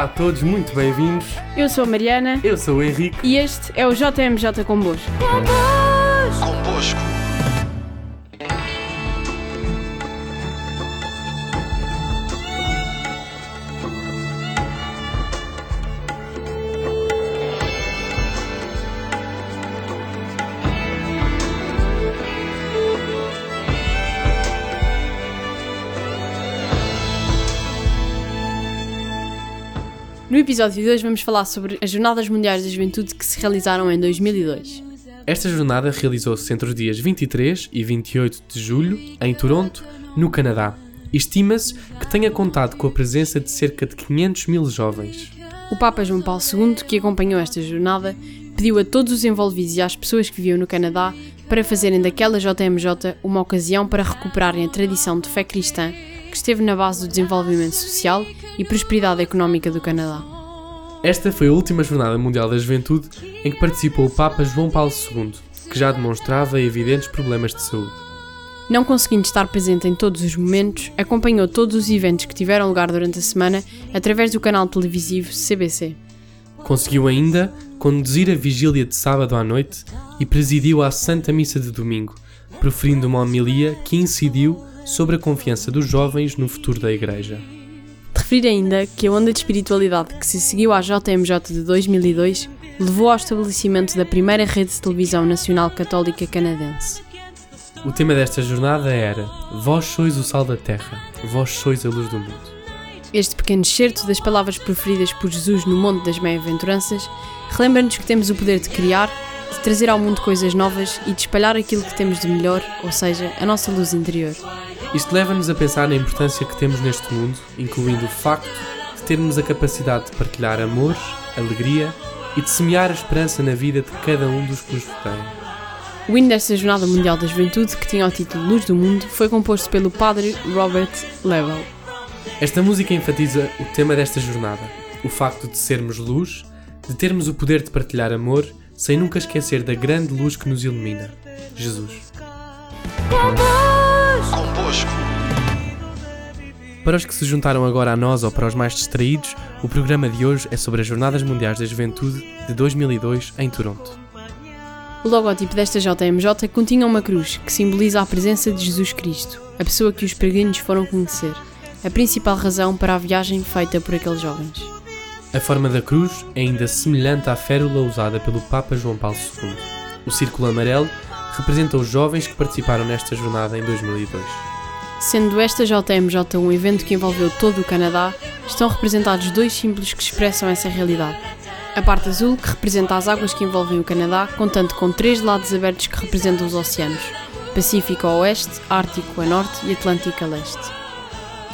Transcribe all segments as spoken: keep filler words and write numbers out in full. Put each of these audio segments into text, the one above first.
Olá a todos, muito bem-vindos. Eu sou a Mariana. Eu sou o Henrique. E este é o J M J comBosco. Combosco. No episódio de hoje vamos falar sobre as Jornadas Mundiais da Juventude que se realizaram em dois mil e dois. Esta jornada realizou-se entre os dias vinte e três e vinte e oito de julho, em Toronto, no Canadá. Estima-se que tenha contado com a presença de cerca de quinhentos mil jovens. O Papa João Paulo segundo, que acompanhou esta jornada, pediu a todos os envolvidos e às pessoas que viviam no Canadá para fazerem daquela J M J uma ocasião para recuperarem a tradição de fé cristã que esteve na base do desenvolvimento social e prosperidade económica do Canadá. Esta foi a última Jornada Mundial da Juventude em que participou o Papa João Paulo segundo, que já demonstrava evidentes problemas de saúde. Não conseguindo estar presente em todos os momentos, acompanhou todos os eventos que tiveram lugar durante a semana através do canal televisivo C B C. Conseguiu ainda conduzir a vigília de sábado à noite e presidiu à Santa Missa de domingo, proferindo uma homilia que incidiu sobre a confiança dos jovens no futuro da Igreja. De referir ainda que a onda de espiritualidade que se seguiu à J M J de dois mil e dois levou ao estabelecimento da primeira rede de televisão nacional católica canadense. O tema desta jornada era Vós sois o sal da terra, vós sois a luz do mundo. Este pequeno excerto das palavras proferidas por Jesus no Monte das Bem-Aventuranças relembra-nos que temos o poder de criar, de trazer ao mundo coisas novas e de espalhar aquilo que temos de melhor, ou seja, a nossa luz interior. Isto leva-nos a pensar na importância que temos neste mundo, incluindo o facto de termos a capacidade de partilhar amor, alegria e de semear a esperança na vida de cada um dos que nos rodeiam. O hino desta Jornada Mundial da Juventude, que tinha o título Luz do Mundo, foi composto pelo padre Robert Level. Esta música enfatiza o tema desta jornada, o facto de sermos luz, de termos o poder de partilhar amor, sem nunca esquecer da grande luz que nos ilumina, Jesus. Para os que se juntaram agora a nós ou para os mais distraídos, o programa de hoje é sobre as Jornadas Mundiais da Juventude de dois mil e dois em Toronto. O logotipo desta J M J continha uma cruz que simboliza a presença de Jesus Cristo, a pessoa que os peregrinos foram conhecer, a principal razão para a viagem feita por aqueles jovens. A forma da cruz é ainda semelhante à férula usada pelo Papa João Paulo segundo. O círculo amarelo representa os jovens que participaram nesta jornada em dois mil e dois. Sendo esta J M J um evento que envolveu todo o Canadá, estão representados dois símbolos que expressam essa realidade. A parte azul, que representa as águas que envolvem o Canadá, contando com três lados abertos que representam os oceanos, Pacífico a oeste, Ártico a norte e Atlântico a leste.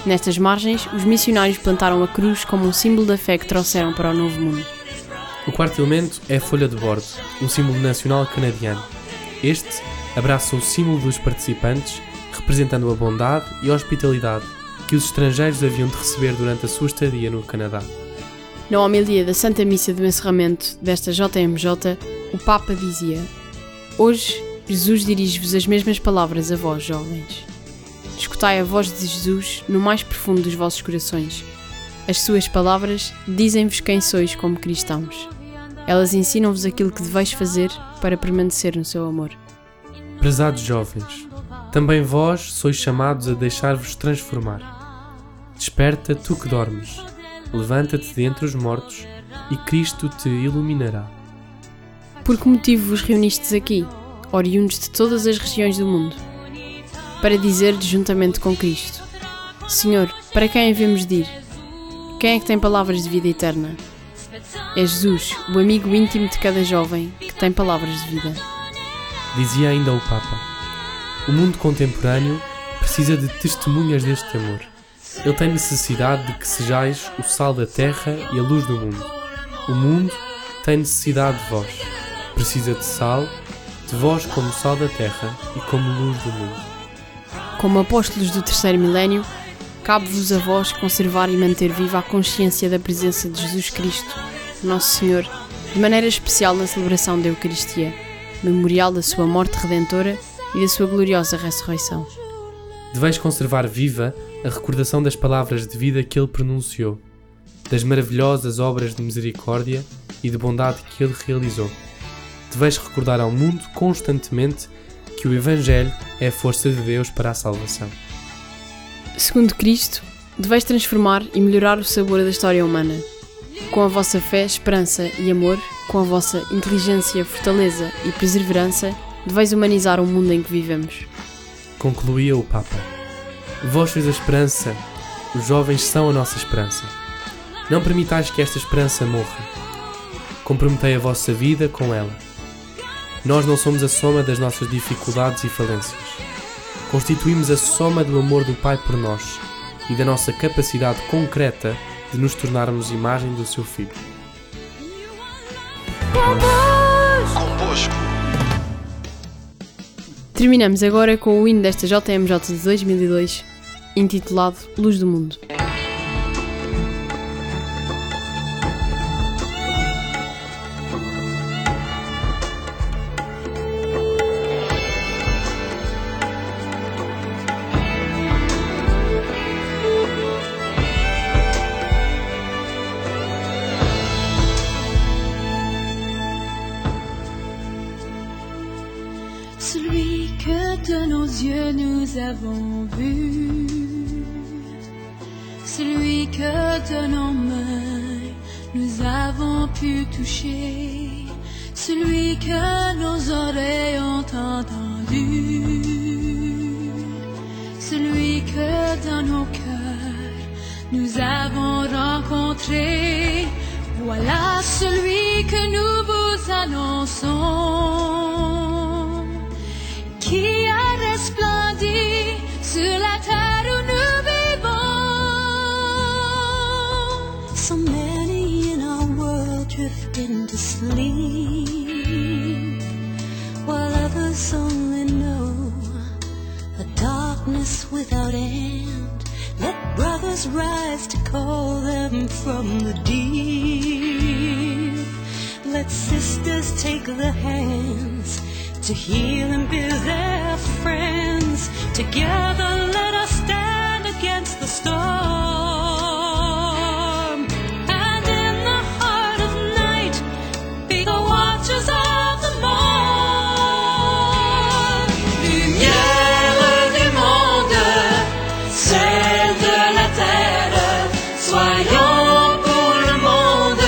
Nestas margens, os missionários plantaram a cruz como um símbolo da fé que trouxeram para o Novo Mundo. O quarto elemento é a folha de bordo, um símbolo nacional canadiano. Este abraça o símbolo dos participantes, representando a bondade e a hospitalidade que os estrangeiros haviam de receber durante a sua estadia no Canadá. Na homilia da Santa Missa do encerramento desta J M J, o Papa dizia: Hoje, Jesus dirige-vos as mesmas palavras a vós, jovens. Escutai a voz de Jesus no mais profundo dos vossos corações. As suas palavras dizem-vos quem sois como cristãos. Elas ensinam-vos aquilo que deveis fazer para permanecer no seu amor. Prezados jovens, também vós sois chamados a deixar-vos transformar. Desperta, tu que dormes. Levanta-te dentre os mortos e Cristo te iluminará. Por que motivo vos reunistes aqui, oriundos de todas as regiões do mundo? Para dizer juntamente com Cristo: Senhor, para quem havemos de ir? Quem é que tem palavras de vida eterna? É Jesus, o amigo íntimo de cada jovem, que tem palavras de vida. Dizia ainda o Papa: O mundo contemporâneo precisa de testemunhas deste amor. Ele tem necessidade de que sejais o sal da terra e a luz do mundo. O mundo tem necessidade de vós. Precisa de sal, de vós como sal da terra e como luz do mundo. Como apóstolos do terceiro milénio, cabe-vos a vós conservar e manter viva a consciência da presença de Jesus Cristo, Nosso Senhor, de maneira especial na celebração da Eucaristia, memorial da sua morte redentora e da sua gloriosa ressurreição. Deveis conservar viva a recordação das palavras de vida que Ele pronunciou, das maravilhosas obras de misericórdia e de bondade que Ele realizou. Deveis recordar ao mundo constantemente que o Evangelho é a força de Deus para a salvação. Segundo Cristo, deveis transformar e melhorar o sabor da história humana. Com a vossa fé, esperança e amor, com a vossa inteligência, fortaleza e perseverança, deveis humanizar o mundo em que vivemos. Concluía o Papa. Vós sois a esperança, os jovens são a nossa esperança. Não permitais que esta esperança morra. Comprometei a vossa vida com ela. Nós não somos a soma das nossas dificuldades e falências. Constituímos a soma do amor do Pai por nós e da nossa capacidade concreta de nos tornarmos imagem do seu Filho. ComBosco. Terminamos agora com o hino desta J M J de dois mil e dois, intitulado Luz do Mundo. Celui que de nos yeux nous avons vu, celui que de nos mains nous avons pu toucher, celui que nos oreilles ont entendu, celui que dans nos cœurs nous avons rencontré, voilà celui que nous vous annonçons. Qui a resplendi sur la terre où nous vivons. So many in our world drifting to sleep, while others only know a darkness without end. Let brothers rise to call them from the deep. Let sisters take their hands to heal and build their friends. Together let us stand against the storm. And in the heart of night, be the watchers of the morn. Lumière du monde, celle de la terre, soyons pour le monde,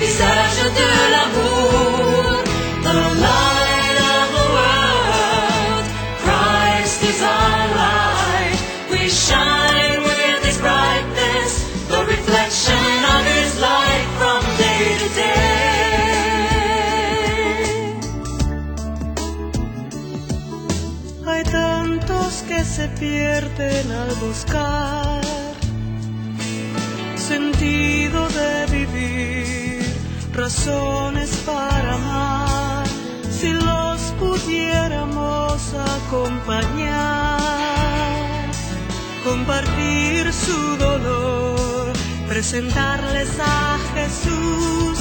visage de l'amour, dans la se pierden al buscar sentido de vivir, razones para amar. Si los pudiéramos acompañar, compartir su dolor, presentarles a Jesús,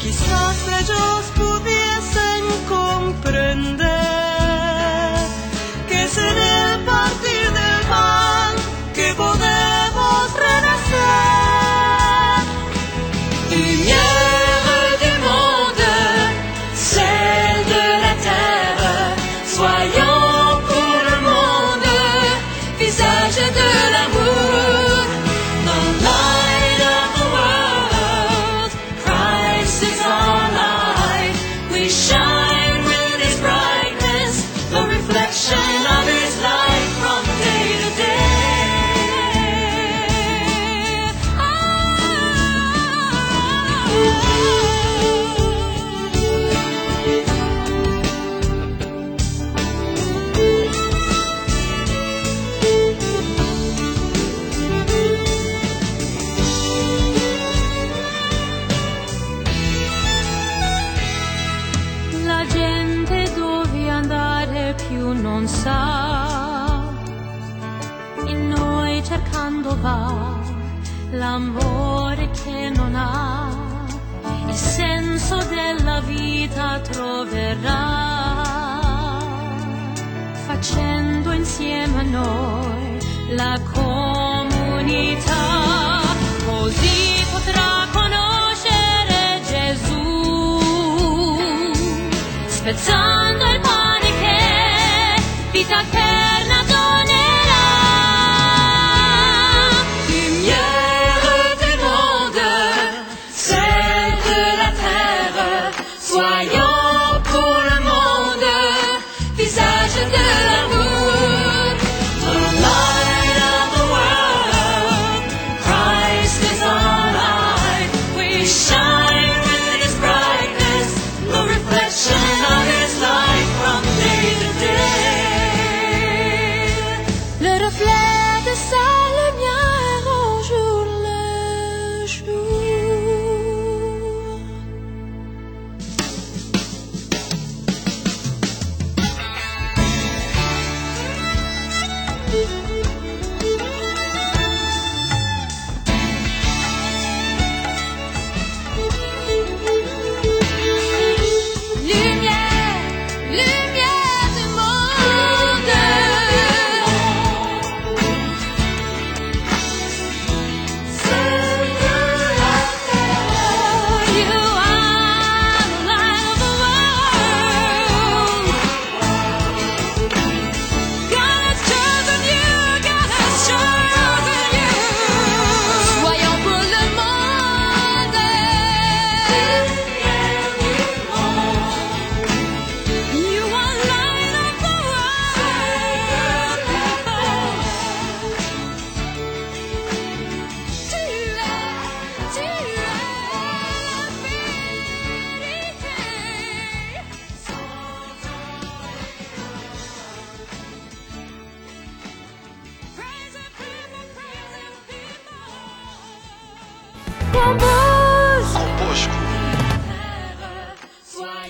quizás ellos pudiesen comprender que será partir del pan que podemos renacer. Lumière du monde, celle de la terre, soyons pour le monde, visage de l'amour. The light of the world, Christ is our light, we shine with His brightness, the reflection of His light. L'amore che non ha il senso della vita troverà, facendo insieme a noi la comunità, così. spezzando il pane che vita eterna donnerà. Lumière du monde, celle de la terre, soyons pour le monde, visage de l'amour. The light of the world, Christ is our light, we shine.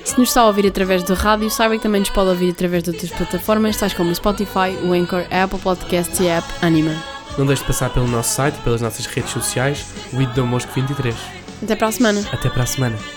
Se nos está a ouvir através de rádio, saibam que também nos pode ouvir através de outras plataformas, tais como o Spotify, o Anchor, a Apple Podcasts e a app Anima. Não deixe de passar pelo nosso site e pelas nossas redes sociais, o J M J Mosco vinte e três. Até para a semana. Até para a semana.